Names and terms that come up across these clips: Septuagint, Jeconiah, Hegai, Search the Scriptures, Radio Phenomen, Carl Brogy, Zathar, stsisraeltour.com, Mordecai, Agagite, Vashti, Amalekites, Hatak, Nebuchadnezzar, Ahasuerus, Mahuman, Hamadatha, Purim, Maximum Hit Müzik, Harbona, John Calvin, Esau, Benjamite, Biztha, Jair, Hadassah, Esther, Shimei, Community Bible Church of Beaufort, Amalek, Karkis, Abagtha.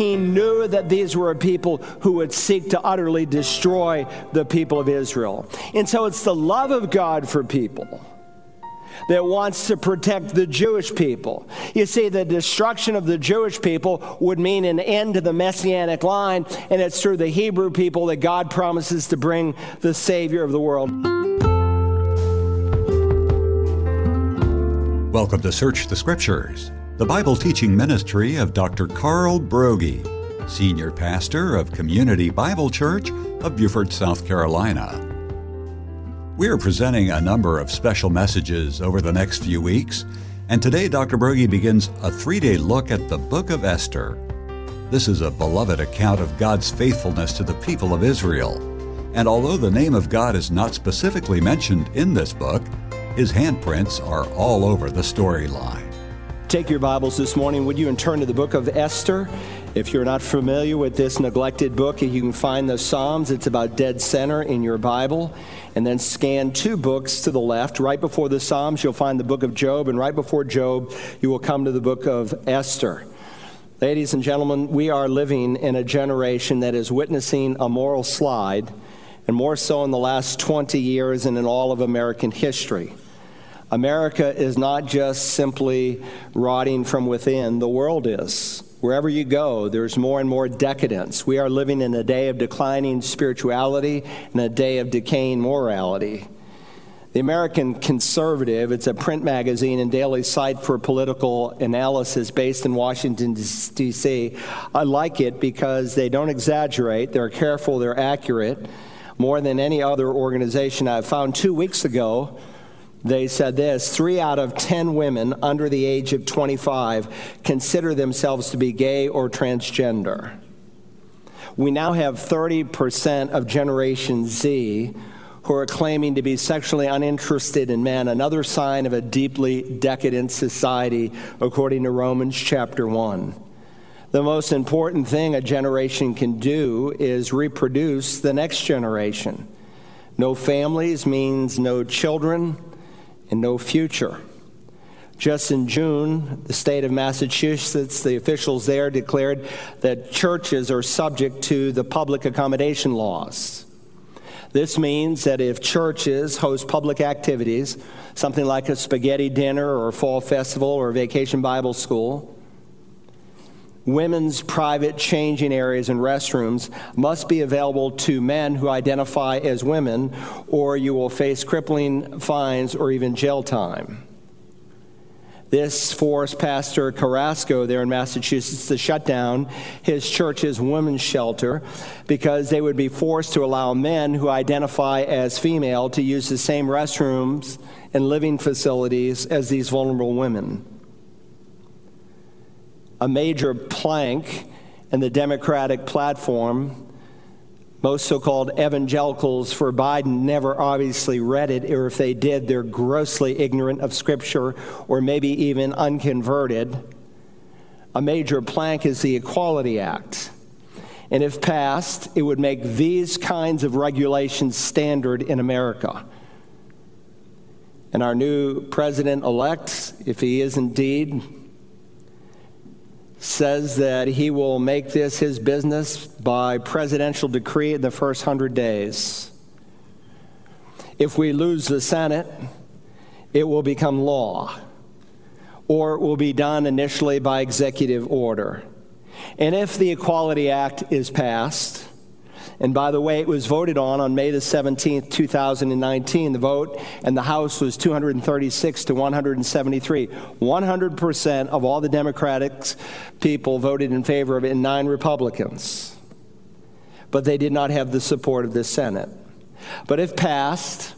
He knew that these were a people who would seek to utterly destroy the people of Israel. And so it's the love of God for people that wants to protect the Jewish people. You see, the destruction of the Jewish people would mean an end to the Messianic line, and it's through the Hebrew people that God promises to bring the Savior of the world. Welcome to Search the Scriptures, the Bible teaching ministry of Dr. Carl Brogy, Senior Pastor of Community Bible Church of Beaufort, South Carolina. We are presenting a number of special messages over the next few weeks, and today Dr. Brogy begins a three-day look at the book of Esther. This is a beloved account of God's faithfulness to the people of Israel, and although the name of God is not specifically mentioned in this book, His handprints are all over the storyline. Take your Bibles this morning, would you, and turn to the book of Esther. If you're not familiar with this neglected book, you can find the Psalms. It's about dead center in your Bible. And then scan two books to the left. Right before the Psalms, you'll find the book of Job. And right before Job, you will come to the book of Esther. Ladies and gentlemen, we are living in a generation that is witnessing a moral slide, and more so in the last 20 years and in all of American history. America is not just simply rotting from within. The world is. Wherever you go, there's more and more decadence. We are living in a day of declining spirituality and a day of decaying morality. The American Conservative, it's a print magazine and daily site for political analysis based in Washington, D.C. I like it because they don't exaggerate. They're careful. They're accurate. More than any other organization I've found. 2 weeks ago, they said this: 3 out of 10 women under the age of 25 consider themselves to be gay or transgender. We now have 30% of Generation Z who are claiming to be sexually uninterested in men, another sign of a deeply decadent society, according to Romans chapter 1. The most important thing a generation can do is reproduce the next generation. No families means no children and no future. Just in June, the state of Massachusetts, the officials there declared that churches are subject to the public accommodation laws. This means that if churches host public activities, something like a spaghetti dinner or a fall festival or a vacation Bible school, women's private changing areas and restrooms must be available to men who identify as women, or you will face crippling fines or even jail time. This forced Pastor Carrasco there in Massachusetts to shut down his church's women's shelter because they would be forced to allow men who identify as female to use the same restrooms and living facilities as these vulnerable women. A major plank in the Democratic platform. Most so-called evangelicals for Biden never obviously read it, or if they did, they're grossly ignorant of Scripture or maybe even unconverted. A major plank is the Equality Act. And if passed, it would make these kinds of regulations standard in America. And our new president-elect, if he is indeed, says that he will make this his business by presidential decree in the first 100 days. If we lose the Senate, it will become law, or it will be done initially by executive order. And if the Equality Act is passed, and by the way, it was voted on May the 17th, 2019, the vote, and the House was 236 to 173. 100% of all the Democratic people voted in favor of it, and 9 Republicans. But they did not have the support of the Senate. But if passed,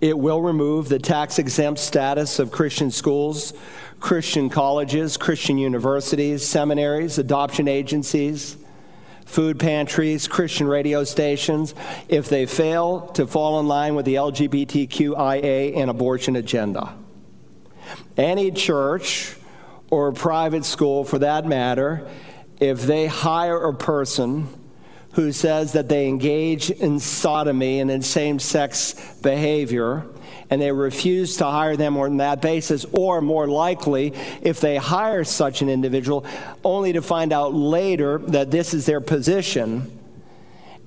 it will remove the tax-exempt status of Christian schools, Christian colleges, Christian universities, seminaries, adoption agencies, food pantries, Christian radio stations, if they fail to fall in line with the LGBTQIA and abortion agenda. Any church or private school, for that matter, if they hire a person who says that they engage in sodomy and in same-sex behavior, and they refuse to hire them on that basis, or more likely, if they hire such an individual, only to find out later that this is their position,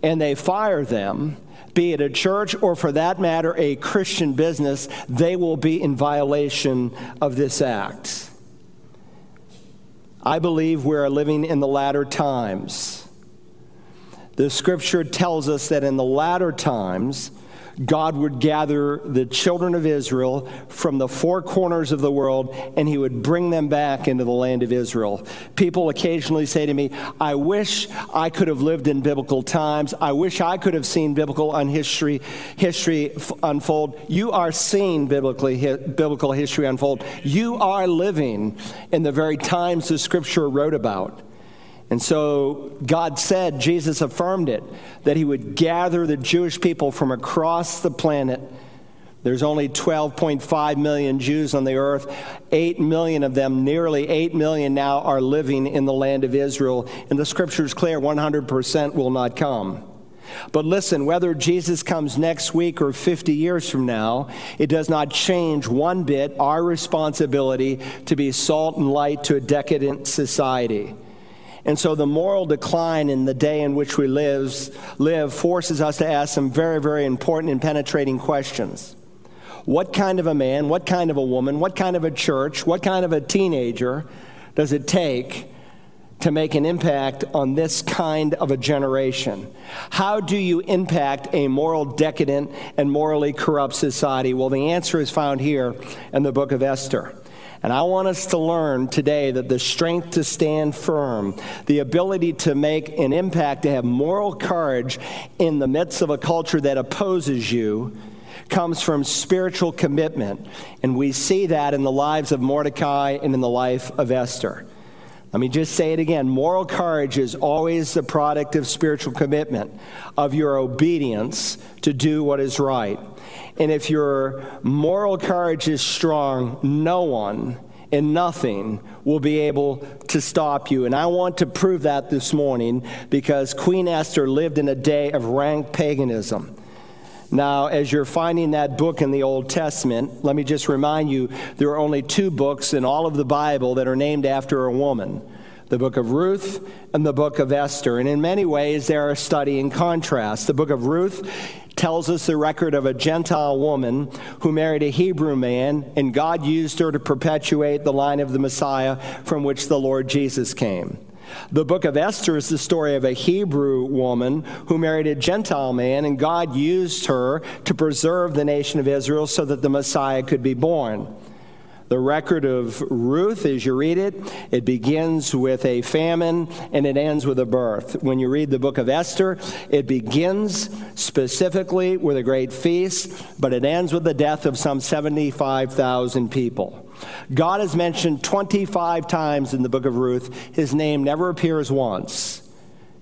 and they fire them, be it a church or, for that matter, a Christian business, they will be in violation of this act. I believe we are living in the latter times. The Scripture tells us that in the latter times, God would gather the children of Israel from the four corners of the world, and he would bring them back into the land of Israel. People occasionally say to me, I wish I could have lived in biblical times. I wish I could have seen biblical history unfold. You are seeing biblical history unfold. You are living in the very times the Scripture wrote about. And so God said, Jesus affirmed it, that he would gather the Jewish people from across the planet. There's only 12.5 million Jews on the earth. 8 million of them, nearly 8 million now, are living in the land of Israel. And the Scripture is clear, 100% will not come. But listen, whether Jesus comes next week or 50 years from now, it does not change one bit our responsibility to be salt and light to a decadent society. And so the moral decline in the day in which we live forces us to ask some very, very important and penetrating questions. What kind of a man, what kind of a woman, what kind of a church, what kind of a teenager does it take to make an impact on this kind of a generation? How do you impact a moral decadent and morally corrupt society? Well, the answer is found here in the book of Esther. And I want us to learn today that the strength to stand firm, the ability to make an impact, to have moral courage in the midst of a culture that opposes you, comes from spiritual commitment. And we see that in the lives of Mordecai and in the life of Esther. Let me just say it again. Moral courage is always the product of spiritual commitment, of your obedience to do what is right. And if your moral courage is strong, no one and nothing will be able to stop you. And I want to prove that this morning, because Queen Esther lived in a day of rank paganism. Now, as you're finding that book in the Old Testament, let me just remind you, there are only two books in all of the Bible that are named after a woman, the book of Ruth and the book of Esther. And in many ways, they are a study in contrast. The book of Ruth tells us the record of a Gentile woman who married a Hebrew man, and God used her to perpetuate the line of the Messiah from which the Lord Jesus came. The book of Esther is the story of a Hebrew woman who married a Gentile man, and God used her to preserve the nation of Israel so that the Messiah could be born. The record of Ruth, as you read it, it begins with a famine and it ends with a birth. When you read the book of Esther, it begins specifically with a great feast, but it ends with the death of some 75,000 people. God is mentioned 25 times in the book of Ruth. His name never appears once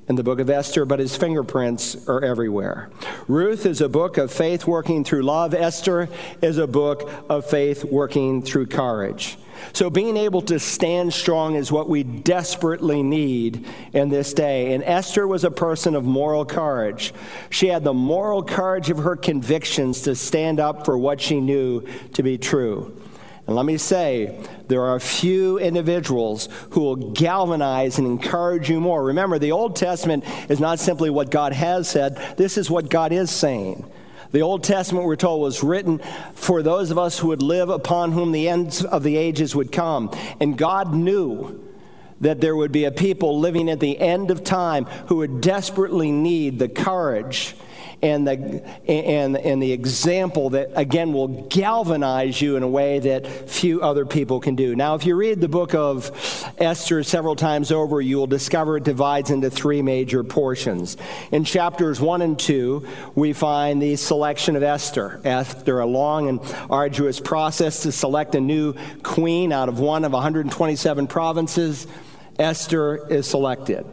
in the book of Esther, but his fingerprints are everywhere. Ruth is a book of faith working through love. Esther is a book of faith working through courage. So being able to stand strong is what we desperately need in this day. And Esther was a person of moral courage. She had the moral courage of her convictions to stand up for what she knew to be true. And let me say, there are few individuals who will galvanize and encourage you more. Remember, the Old Testament is not simply what God has said. This is what God is saying. The Old Testament, we're told, was written for those of us who would live, upon whom the ends of the ages would come. And God knew that there would be a people living at the end of time who would desperately need the courage and the example that, again, will galvanize you in a way that few other people can do. Now, if you read the book of Esther several times over, you will discover it divides into three major portions. In chapters 1 and 2, we find the selection of Esther. After a long and arduous process to select a new queen out of one of 127 provinces, Esther is selected.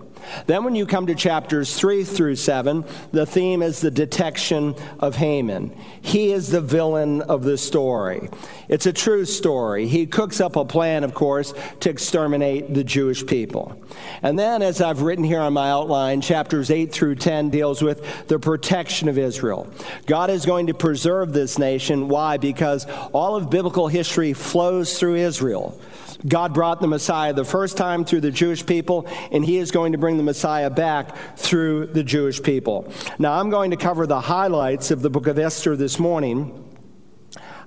Then when you come to chapters 3 through 7, the theme is the detection of Haman. He is the villain of the story. It's a true story. He cooks up a plan, of course, to exterminate the Jewish people. And then, as I've written here on my outline, chapters 8 through 10 deals with the protection of Israel. God is going to preserve this nation. Why? Because all of biblical history flows through Israel. God brought the Messiah the first time through the Jewish people, and he is going to bring the Messiah back through the Jewish people. Now, I'm going to cover the highlights of the book of Esther this morning.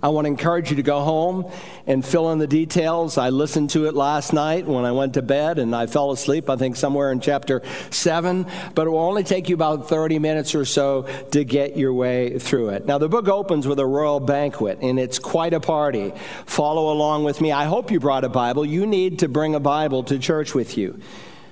I want to encourage you to go home and fill in the details. I listened to it last night when I went to bed, and I fell asleep, I think, somewhere in chapter 7. But it will only take you about 30 minutes or so to get your way through it. Now, the book opens with a royal banquet, and it's quite a party. Follow along with me. I hope you brought a Bible. You need to bring a Bible to church with you.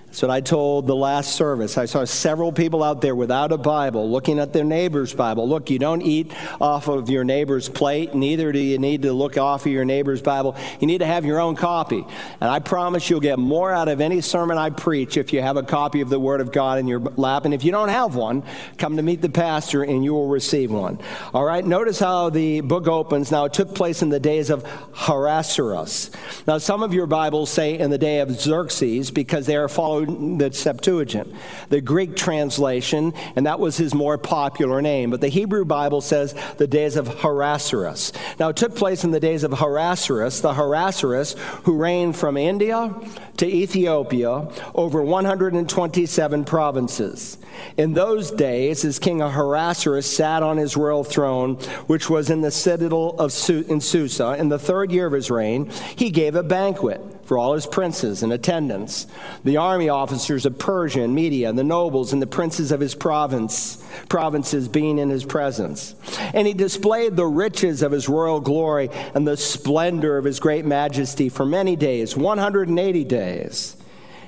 That's what I told the last service. I saw several people out there without a Bible, looking at their neighbor's Bible. Look, you don't eat off of your neighbor's plate. Neither do you need to look off of your neighbor's Bible. You need to have your own copy. And I promise you'll get more out of any sermon I preach if you have a copy of the Word of God in your lap. And if you don't have one, come to meet the pastor and you will receive one. All right, notice how the book opens. Now, it took place in the days of Ahasuerus. Now, some of your Bibles say in the day of Xerxes because they are following the Septuagint, the Greek translation, and that was his more popular name. But the Hebrew Bible says the days of Ahasuerus. Now, it took place in the days of Ahasuerus, the Ahasuerus who reigned from India to Ethiopia over 127 provinces. In those days, as King Ahasuerus sat on his royal throne, which was in the citadel of Susa, in the third year of his reign, he gave a banquet for all his princes and attendants, the army officers of Persia and Media, and the nobles and the princes of his provinces being in his presence. And he displayed the riches of his royal glory and the splendor of his great majesty for many days, 180 days.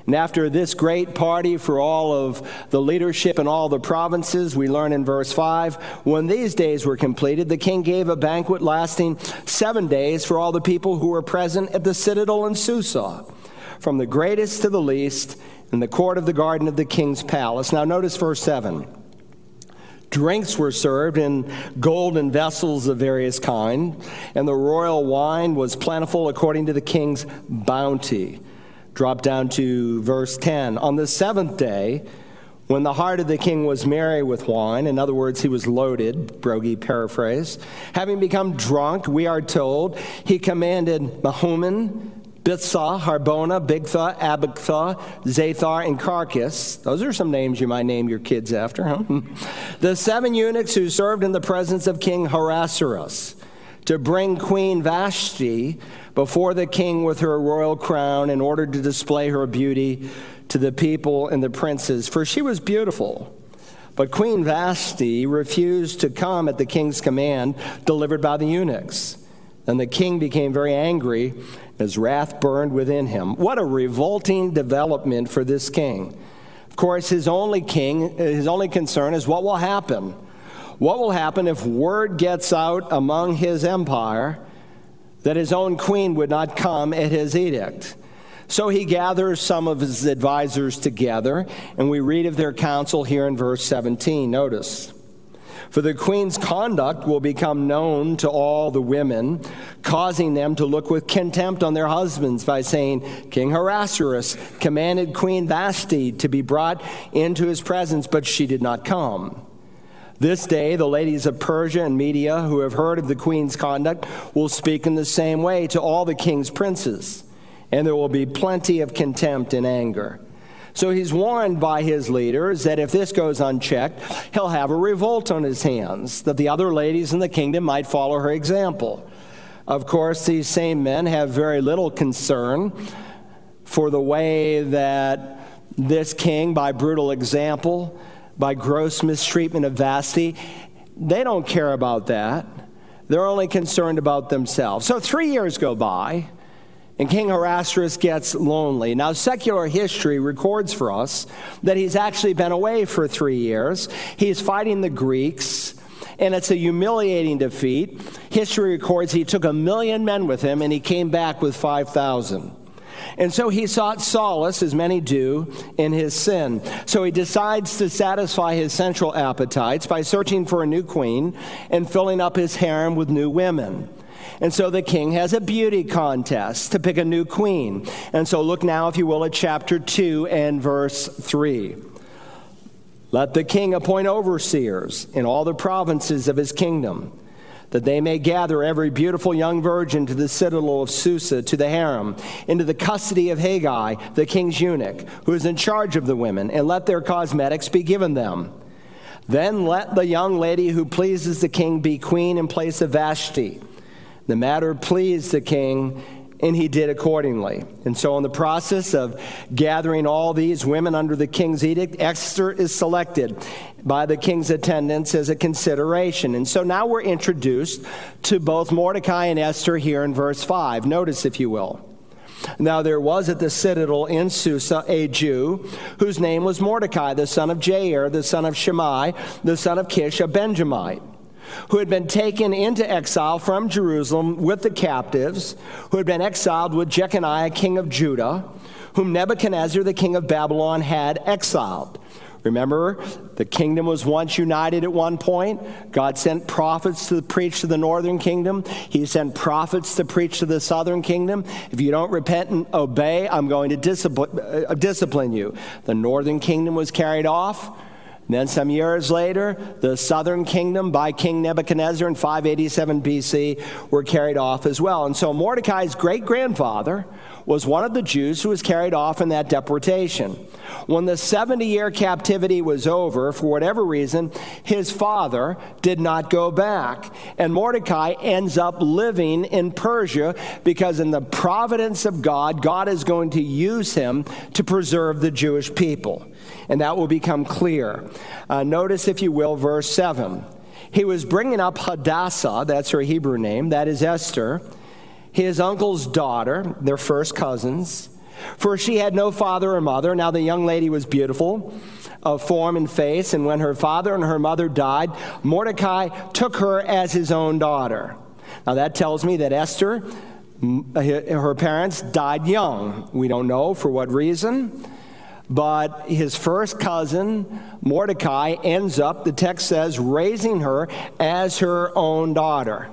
And after this great party for all of the leadership in all the provinces, we learn in verse 5, when these days were completed, the king gave a banquet lasting 7 days for all the people who were present at the citadel in Susa, from the greatest to the least, in the court of the garden of the king's palace. Now notice verse 7. Drinks were served in golden vessels of various kind, and the royal wine was plentiful according to the king's bounty. Drop down to verse 10. On the seventh day, when the heart of the king was merry with wine, in other words, he was loaded, Brogy paraphrase, having become drunk, we are told, he commanded Mahuman, Biztha, Harbona, Bigtha, Abagtha, Zathar, and Karkis. Those are some names you might name your kids after, huh? The 7 eunuchs who served in the presence of King Ahasuerus to bring Queen Vashti before the king with her royal crown in order to display her beauty to the people and the princes, for she was beautiful. But Queen Vashti refused to come at the king's command delivered by the eunuchs. And the king became very angry. His wrath burned within him. What a revolting development for this king. Of course, his only concern is what will happen. What will happen if word gets out among his empire that his own queen would not come at his edict? So he gathers some of his advisors together, and we read of their counsel here in verse 17. Notice. For the queen's conduct will become known to all the women, causing them to look with contempt on their husbands by saying, King Ahasuerus commanded Queen Vashti to be brought into his presence, but she did not come. This day, the ladies of Persia and Media who have heard of the queen's conduct will speak in the same way to all the king's princes, and there will be plenty of contempt and anger. So he's warned by his leaders that if this goes unchecked, he'll have a revolt on his hands, that the other ladies in the kingdom might follow her example. Of course, these same men have very little concern for the way that this king, by brutal example, by gross mistreatment of Vashti, they don't care about that. They're only concerned about themselves. So 3 years go by. And King Ahasuerus gets lonely. Now, secular history records for us that he's actually been away for 3 years. He's fighting the Greeks, and it's a humiliating defeat. History records he took 1,000,000 men with him, and he came back with 5,000. And so he sought solace, as many do, in his sin. So he decides to satisfy his sensual appetites by searching for a new queen and filling up his harem with new women. And so the king has a beauty contest to pick a new queen. And so look now, if you will, at chapter 2 and verse 3. Let the king appoint overseers in all the provinces of his kingdom, that they may gather every beautiful young virgin to the citadel of Susa, to the harem, into the custody of Hegai, the king's eunuch, who is in charge of the women, and let their cosmetics be given them. Then let the young lady who pleases the king be queen in place of Vashti. The matter pleased the king, and he did accordingly. And so in the process of gathering all these women under the king's edict, Esther is selected by the king's attendants as a consideration. And so now we're introduced to both Mordecai and Esther here in verse 5. Notice, if you will. Now there was at the citadel in Susa a Jew whose name was Mordecai, the son of Jair, the son of Shimei, the son of Kish, a Benjamite, who had been taken into exile from Jerusalem with the captives, who had been exiled with Jeconiah, king of Judah, whom Nebuchadnezzar, the king of Babylon, had exiled. Remember, the kingdom was once united at one point. God sent prophets to preach to the northern kingdom. He sent prophets to preach to the southern kingdom. If you don't repent and obey, I'm going to discipline you. The northern kingdom was carried off. And then some years later, the southern kingdom by King Nebuchadnezzar in 587 BC were carried off as well. And so Mordecai's great-grandfather was one of the Jews who was carried off in that deportation. When the 70-year captivity was over, for whatever reason, his father did not go back. And Mordecai ends up living in Persia because in the providence of God, God is going to use him to preserve the Jewish people. And that will become clear. Notice, if you will, verse 7. He was bringing up Hadassah, that's her Hebrew name, that is Esther, his uncle's daughter, their first cousins, for she had no father or mother. Now the young lady was beautiful of form and face, and when her father and her mother died, Mordecai took her as his own daughter. Now that tells me that Esther, her parents died young. We don't know for what reason. But his first cousin, Mordecai, ends up, the text says, raising her as her own daughter.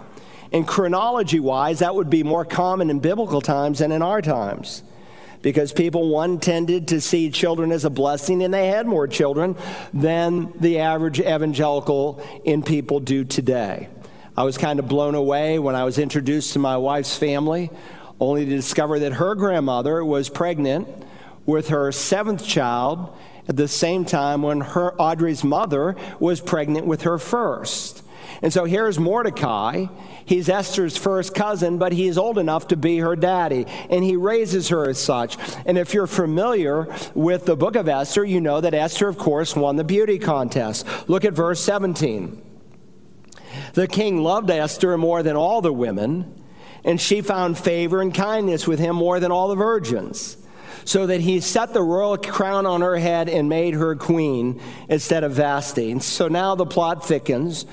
And chronology-wise, that would be more common in biblical times than in our times, because people, one, tended to see children as a blessing, and they had more children than the average evangelical in people do today. I was kind of blown away when I was introduced to my wife's family, only to discover that her grandmother was pregnant with her seventh child at the same time when Audrey's mother was pregnant with her first. And so here's Mordecai. He's Esther's first cousin, but he's old enough to be her daddy, and he raises her as such. And if you're familiar with the book of Esther, you know that Esther, of course, won the beauty contest. Look at verse 17. The king loved Esther more than all the women, and she found favor and kindness with him more than all the virgins, so that he set the royal crown on her head and made her queen instead of Vashti. And so now the plot thickens.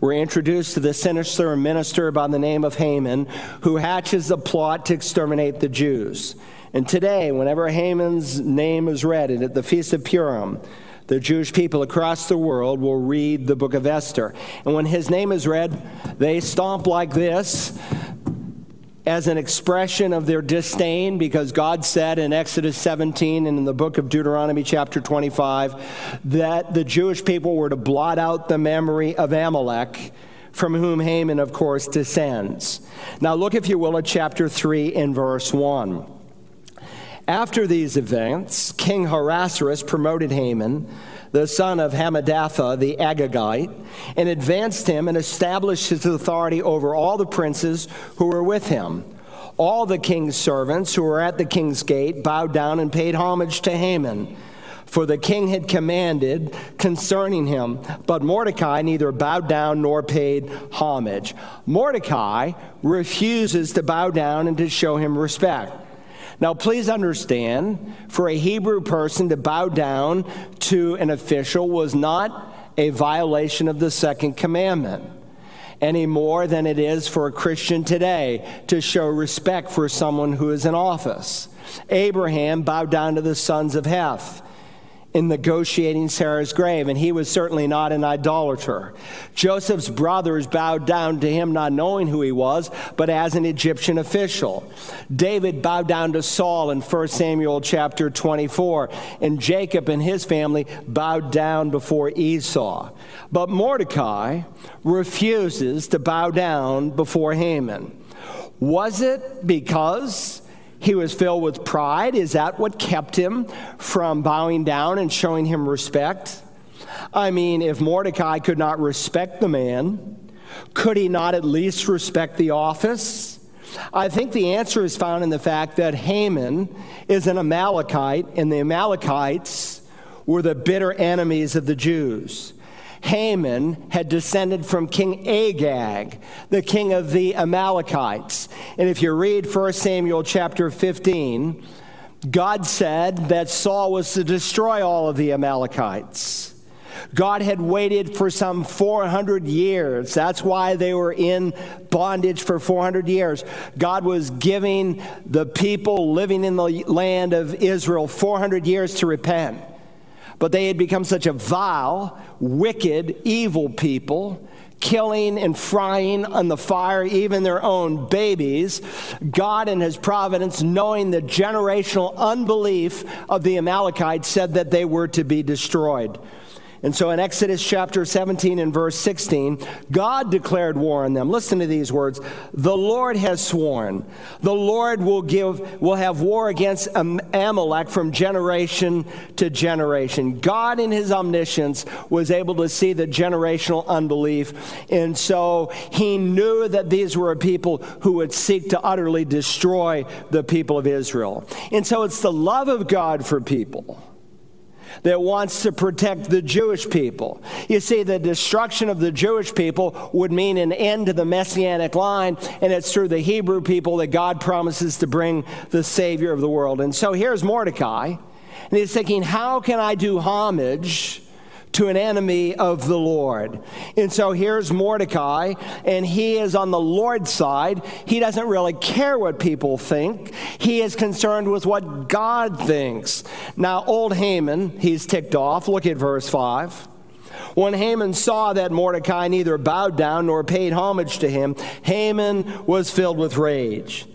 We're introduced to the sinister minister by the name of Haman, who hatches a plot to exterminate the Jews. And today, whenever Haman's name is read, and at the Feast of Purim, the Jewish people across the world will read the book of Esther. And when his name is read, they stomp like this, as an expression of their disdain, because God said in Exodus 17 and in the book of Deuteronomy chapter 25 that the Jewish people were to blot out the memory of Amalek, from whom Haman, of course, descends. Now look, if you will, at chapter 3 and verse 1. After these events, King Ahasuerus promoted Haman, the son of Hamadatha, the Agagite, and advanced him and established his authority over all the princes who were with him. All the king's servants who were at the king's gate bowed down and paid homage to Haman, for the king had commanded concerning him. But Mordecai neither bowed down nor paid homage. Mordecai refuses to bow down and to show him respect. Now, please understand, for a Hebrew person to bow down to an official was not a violation of the second commandment any more than it is for a Christian today to show respect for someone who is in office. Abraham bowed down to the sons of Heth in negotiating Sarah's grave, and he was certainly not an idolater. Joseph's brothers bowed down to him not knowing who he was, but as an Egyptian official. David bowed down to Saul in 1 Samuel chapter 24, and Jacob and his family bowed down before Esau. But Mordecai refuses to bow down before Haman. Was it because he was filled with pride? Is that what kept him from bowing down and showing him respect? I mean, if Mordecai could not respect the man, could he not at least respect the office? I think the answer is found in the fact that Haman is an Amalekite, and the Amalekites were the bitter enemies of the Jews. Haman had descended from King Agag, the king of the Amalekites. And if you read 1 Samuel chapter 15, God said that Saul was to destroy all of the Amalekites. God had waited for some 400 years. That's why they were in bondage for 400 years. God was giving the people living in the land of Israel 400 years to repent. But they had become such a vile, wicked, evil people, killing and frying on the fire even their own babies. God in his providence, knowing the generational unbelief of the Amalekites, said that they were to be destroyed. And so in Exodus chapter 17 and verse 16, God declared war on them. Listen to these words. The Lord has sworn, the Lord will have war against Amalek from generation to generation. God in his omniscience was able to see the generational unbelief. And so he knew that these were a people who would seek to utterly destroy the people of Israel. And so it's the love of God for people that wants to protect the Jewish people. You see, the destruction of the Jewish people would mean an end to the Messianic line, and it's through the Hebrew people that God promises to bring the Savior of the world. And so here's Mordecai, and he's thinking, how can I do homage to an enemy of the Lord? And so here's Mordecai, and he is on the Lord's side. He doesn't really care what people think. He is concerned with what God thinks. Now, old Haman, he's ticked off. Look at verse 5. When Haman saw that Mordecai neither bowed down nor paid homage to him, Haman was filled with rage.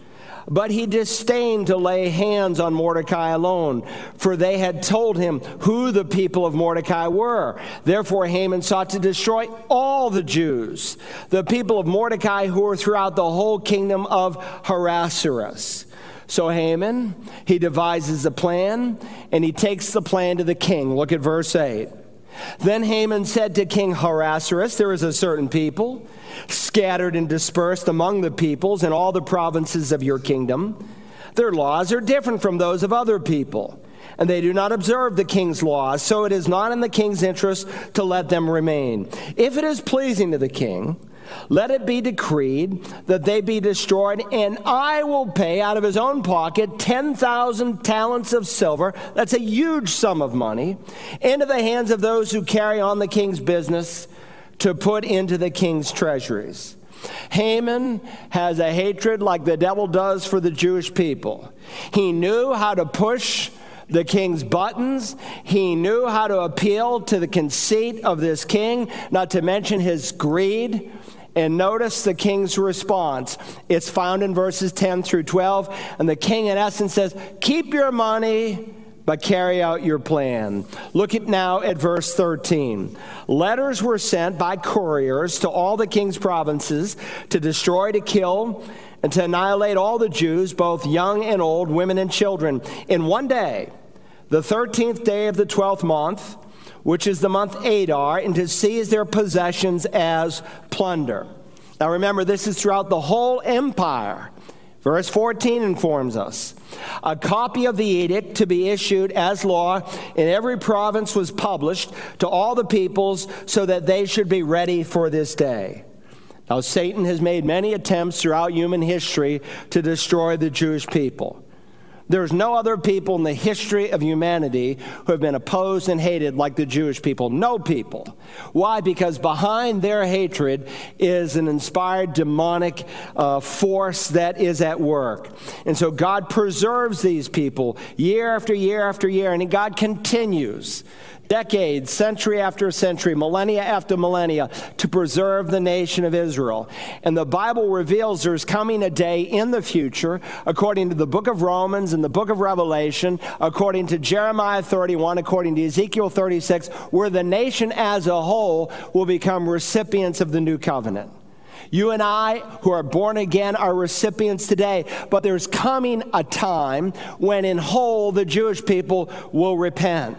But he disdained to lay hands on Mordecai alone, for they had told him who the people of Mordecai were. Therefore Haman sought to destroy all the Jews, the people of Mordecai who were throughout the whole kingdom of Ahasuerus. So Haman, he devises a plan, and he takes the plan to the king. Look at verse 8. Then Haman said to King Ahasuerus, there is a certain people scattered and dispersed among the peoples in all the provinces of your kingdom. Their laws are different from those of other people, and they do not observe the king's laws, so it is not in the king's interest to let them remain. If it is pleasing to the king, let it be decreed that they be destroyed, and I will pay out of his own pocket 10,000 talents of silver, that's a huge sum of money, into the hands of those who carry on the king's business to put into the king's treasuries. Haman has a hatred like the devil does for the Jewish people. He knew how to push the king's buttons. He knew how to appeal to the conceit of this king, not to mention his greed. And notice the king's response. It's found in verses 10 through 12. And the king, in essence, says, keep your money, but carry out your plan. Look at now at verse 13. Letters were sent by couriers to all the king's provinces to destroy, to kill, and to annihilate all the Jews, both young and old, women and children. In one day, the 13th day of the 12th month, which is the month Adar, and to seize their possessions as plunder. Now remember, this is throughout the whole empire. Verse 14 informs us. A copy of the edict to be issued as law in every province was published to all the peoples so that they should be ready for this day. Now, Satan has made many attempts throughout human history to destroy the Jewish people. There's no other people in the history of humanity who have been opposed and hated like the Jewish people. No people. Why? Because behind their hatred is an inspired demonic force that is at work. And so God preserves these people year after year after year, and God continues decades, century after century, millennia after millennia, to preserve the nation of Israel. And the Bible reveals there's coming a day in the future, according to the book of Romans and the book of Revelation, according to Jeremiah 31, according to Ezekiel 36, where the nation as a whole will become recipients of the new covenant. You and I, who are born again, are recipients today. But there's coming a time when in whole the Jewish people will repent.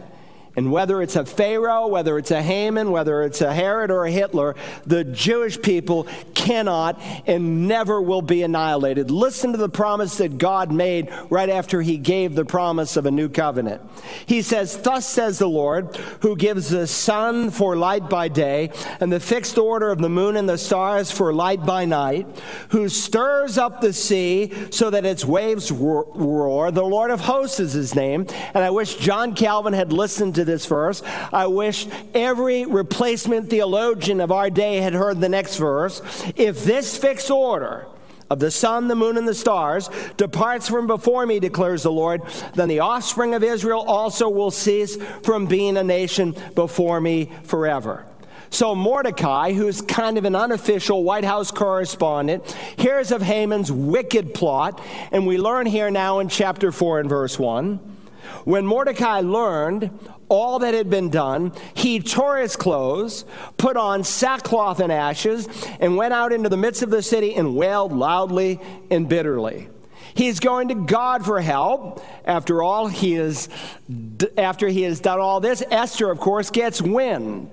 And whether it's a Pharaoh, whether it's a Haman, whether it's a Herod or a Hitler, the Jewish people cannot and never will be annihilated. Listen to the promise that God made right after he gave the promise of a new covenant. He says, "Thus says the Lord, who gives the sun for light by day, and the fixed order of the moon and the stars for light by night, who stirs up the sea so that its waves roar. The Lord of hosts is his name." And I wish John Calvin had listened to this verse. I wish every replacement theologian of our day had heard the next verse. "If this fixed order of the sun, the moon, and the stars departs from before me, declares the Lord, then the offspring of Israel also will cease from being a nation before me forever." So Mordecai, who's kind of an unofficial White House correspondent, hears of Haman's wicked plot, and we learn here now in chapter 4 and verse 1. When Mordecai learned all that had been done, he tore his clothes, put on sackcloth and ashes, and went out into the midst of the city and wailed loudly and bitterly. He's going to God for help. After all, after he has done all this, Esther, of course, gets wind,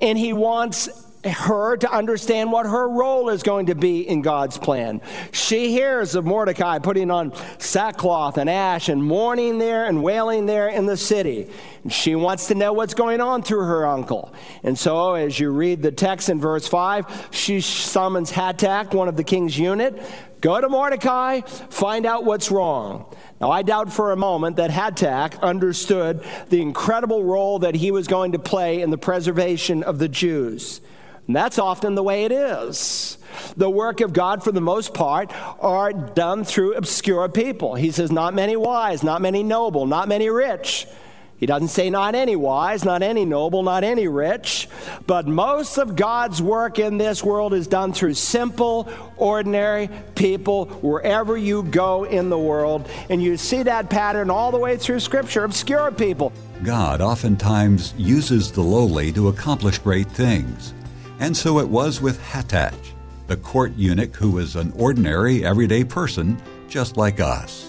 and he wants her to understand what her role is going to be in God's plan. She hears of Mordecai putting on sackcloth and ash and mourning there and wailing there in the city. And she wants to know what's going on through her uncle. And so as you read the text in verse 5, she summons Hatak, one of the king's unit. "Go to Mordecai, find out what's wrong." Now, I doubt for a moment that Hatak understood the incredible role that he was going to play in the preservation of the Jews. And that's often the way it is. The work of God, for the most part, are done through obscure people. He says, not many wise, not many noble, not many rich. He doesn't say not any wise, not any noble, not any rich. But most of God's work in this world is done through simple, ordinary people wherever you go in the world. And you see that pattern all the way through Scripture, obscure people. God oftentimes uses the lowly to accomplish great things. And so it was with Hatak, the court eunuch who was an ordinary, everyday person just like us.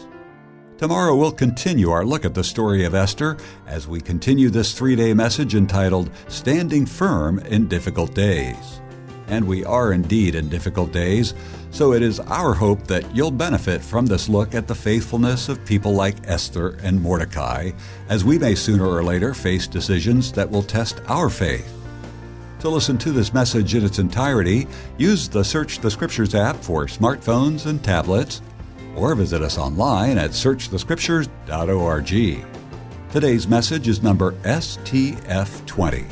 Tomorrow we'll continue our look at the story of Esther as we continue this three-day message entitled Standing Firm in Difficult Days. And we are indeed in difficult days, so it is our hope that you'll benefit from this look at the faithfulness of people like Esther and Mordecai, as we may sooner or later face decisions that will test our faith. To listen to this message in its entirety, use the Search the Scriptures app for smartphones and tablets, or visit us online at searchthescriptures.org. Today's message is number STF20.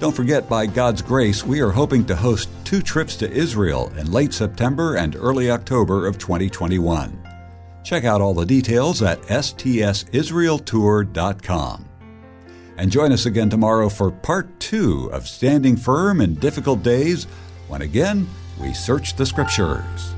Don't forget, by God's grace, we are hoping to host 2 trips to Israel in late September and early October of 2021. Check out all the details at stsisraeltour.com. And join us again tomorrow for part 2 of Standing Firm in Difficult Days, when again, we search the Scriptures.